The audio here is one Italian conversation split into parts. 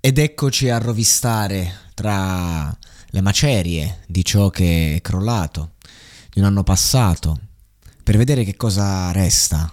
Ed eccoci a rovistare tra le macerie di ciò che è crollato, di un anno passato, per vedere che cosa resta,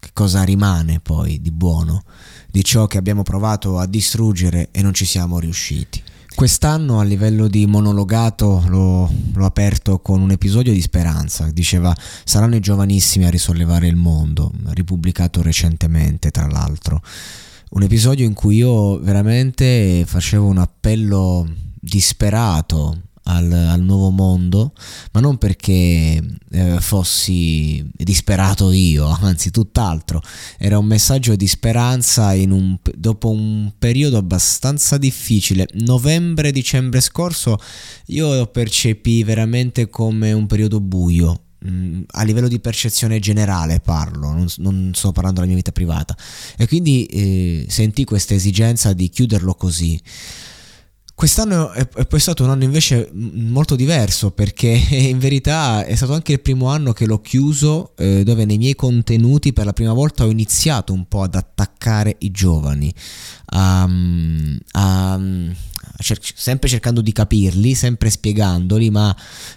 che cosa rimane poi di buono, di ciò che abbiamo provato a distruggere e non ci siamo riusciti. Quest'anno a livello di monologato l'ho aperto con un episodio di Speranza, diceva saranno i giovanissimi a risollevare il mondo, ripubblicato recentemente tra l'altro. Un episodio in cui io veramente facevo un appello disperato al nuovo mondo, ma non perché fossi disperato io, anzi tutt'altro, era un messaggio di speranza dopo un periodo abbastanza difficile. Novembre-dicembre scorso io lo percepii veramente come un periodo buio. A livello di percezione generale parlo, non sto parlando della mia vita privata, e quindi sentii questa esigenza di chiuderlo così. Quest'anno è poi stato un anno invece molto diverso, perché in verità è stato anche il primo anno che l'ho chiuso dove nei miei contenuti per la prima volta ho iniziato un po' ad attaccare i giovani, sempre cercando di capirli, sempre spiegandoli, ma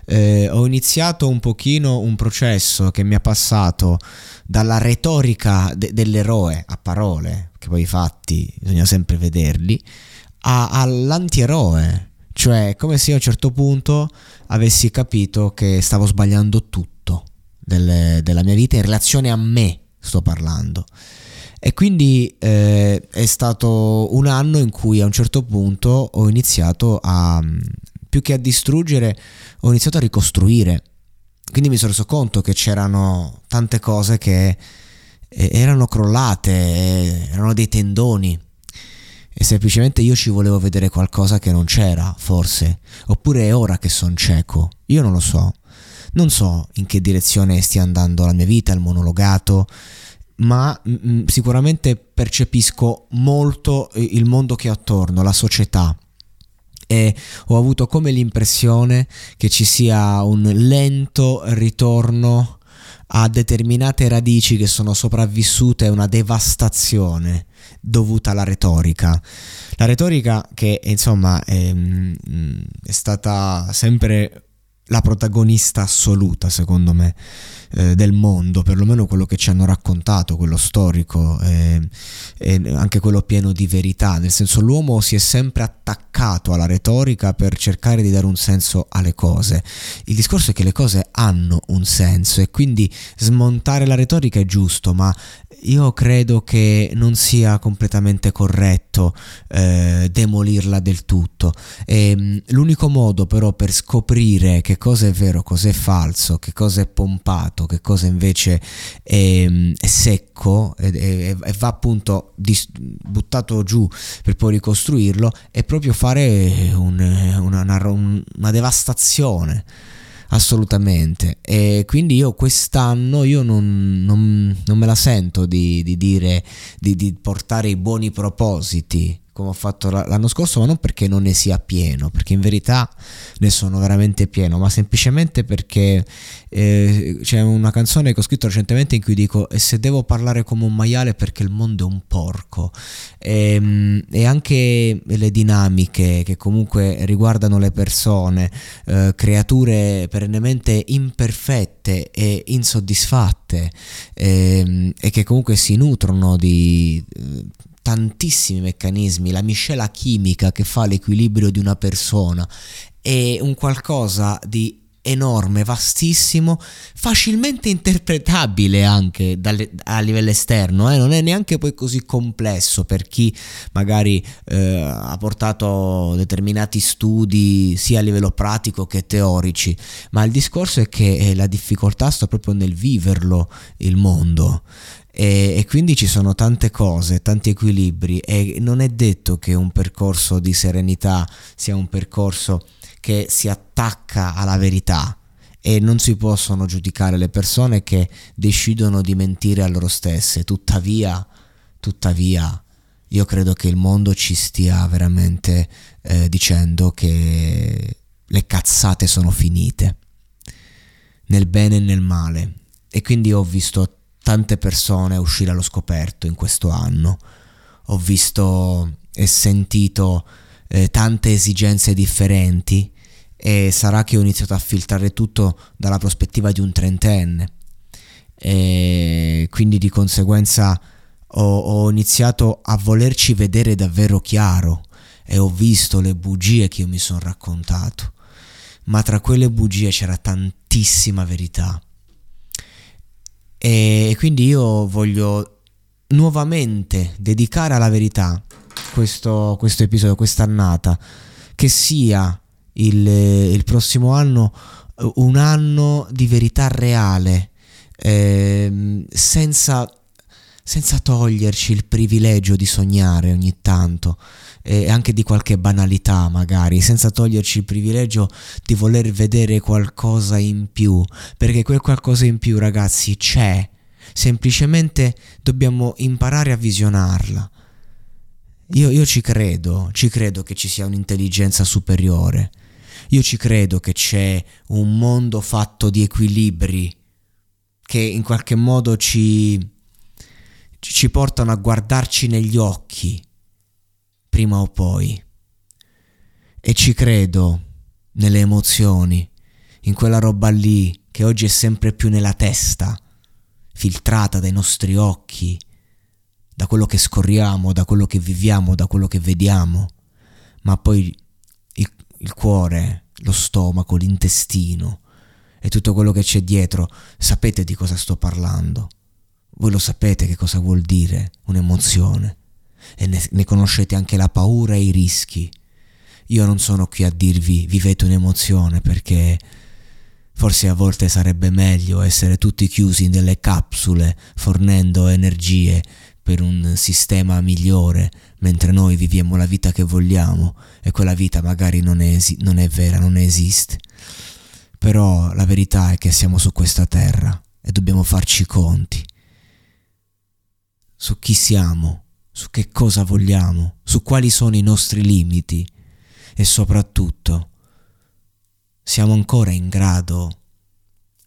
ho iniziato un pochino un processo che mi ha passato dalla retorica dell'eroe a parole, che poi i fatti bisogna sempre vederli, all'antieroe, cioè come se io a un certo punto avessi capito che stavo sbagliando tutto della mia vita in relazione a me, sto parlando. E quindi è stato un anno in cui a un certo punto ho iniziato a, più che a distruggere, ho iniziato a ricostruire. Quindi mi sono reso conto che c'erano tante cose che erano crollate, erano dei tendoni, e semplicemente io ci volevo vedere qualcosa che non c'era, forse. Oppure è ora che sono cieco, io non lo so. Non so in che direzione stia andando la mia vita, il monologato, ma sicuramente percepisco molto il mondo che ho attorno, la società, e ho avuto come l'impressione che ci sia un lento ritorno a determinate radici che sono sopravvissute a una devastazione dovuta alla retorica. La retorica che insomma è stata sempre la protagonista assoluta, secondo me, del mondo, perlomeno quello che ci hanno raccontato, quello storico, e anche quello pieno di verità, nel senso l'uomo si è sempre attaccato alla retorica per cercare di dare un senso alle cose. Il discorso è che le cose hanno un senso e quindi smontare la retorica è giusto, ma io credo che non sia completamente corretto demolirla del tutto. L'unico modo però per scoprire che cosa è vero, cosa è falso, che cosa è pompato, che cosa invece è secco e va appunto buttato giù per poi ricostruirlo, è proprio fare una devastazione. Assolutamente. E quindi io quest'anno non me la sento di dire di portare i buoni propositi come ho fatto l'anno scorso, ma non perché non ne sia pieno, perché in verità ne sono veramente pieno, ma semplicemente perché c'è una canzone che ho scritto recentemente in cui dico e se devo parlare come un maiale perché il mondo è un porco, e anche le dinamiche che comunque riguardano le persone, creature perennemente imperfette e insoddisfatte, e che comunque si nutrono di tantissimi meccanismi, la miscela chimica che fa l'equilibrio di una persona è un qualcosa di enorme, vastissimo, facilmente interpretabile anche a livello esterno, non è neanche poi così complesso per chi magari ha portato determinati studi sia a livello pratico che teorici, ma il discorso è che la difficoltà sta proprio nel viverlo il mondo, e quindi ci sono tante cose, tanti equilibri, e non è detto che un percorso di serenità sia un percorso che si attacca alla verità, e non si possono giudicare le persone che decidono di mentire a loro stesse. Tuttavia io credo che il mondo ci stia veramente dicendo che le cazzate sono finite, nel bene e nel male, e quindi ho visto tante persone uscire allo scoperto in questo anno, ho visto e sentito tante esigenze differenti, e sarà che ho iniziato a filtrare tutto dalla prospettiva di un trentenne, e quindi di conseguenza ho iniziato a volerci vedere davvero chiaro, e ho visto le bugie che io mi sono raccontato, ma tra quelle bugie c'era tantissima verità, e quindi io voglio nuovamente dedicare alla verità questo episodio, quest'annata, che sia il prossimo anno un anno di verità reale, senza toglierci il privilegio di sognare ogni tanto, anche di qualche banalità magari, senza toglierci il privilegio di voler vedere qualcosa in più, perché quel qualcosa in più, ragazzi, c'è, semplicemente dobbiamo imparare a visionarla. Io ci credo che ci sia un'intelligenza superiore. Io ci credo che c'è un mondo fatto di equilibri che in qualche modo ci portano a guardarci negli occhi prima o poi. E ci credo nelle emozioni, in quella roba lì che oggi è sempre più nella testa, filtrata dai nostri occhi, da quello che scorriamo, da quello che viviamo, da quello che vediamo, ma poi il cuore, lo stomaco, l'intestino e tutto quello che c'è dietro. Sapete di cosa sto parlando? Voi lo sapete che cosa vuol dire un'emozione, e ne conoscete anche la paura e i rischi. Io non sono qui a dirvi vivete un'emozione, perché forse a volte sarebbe meglio essere tutti chiusi in delle capsule fornendo energie per un sistema migliore, mentre noi viviamo la vita che vogliamo, e quella vita magari non è vera, non esiste. Però la verità è che siamo su questa terra e dobbiamo farci conti su chi siamo, su che cosa vogliamo, su quali sono i nostri limiti, e soprattutto siamo ancora in grado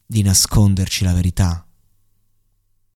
di nasconderci la verità.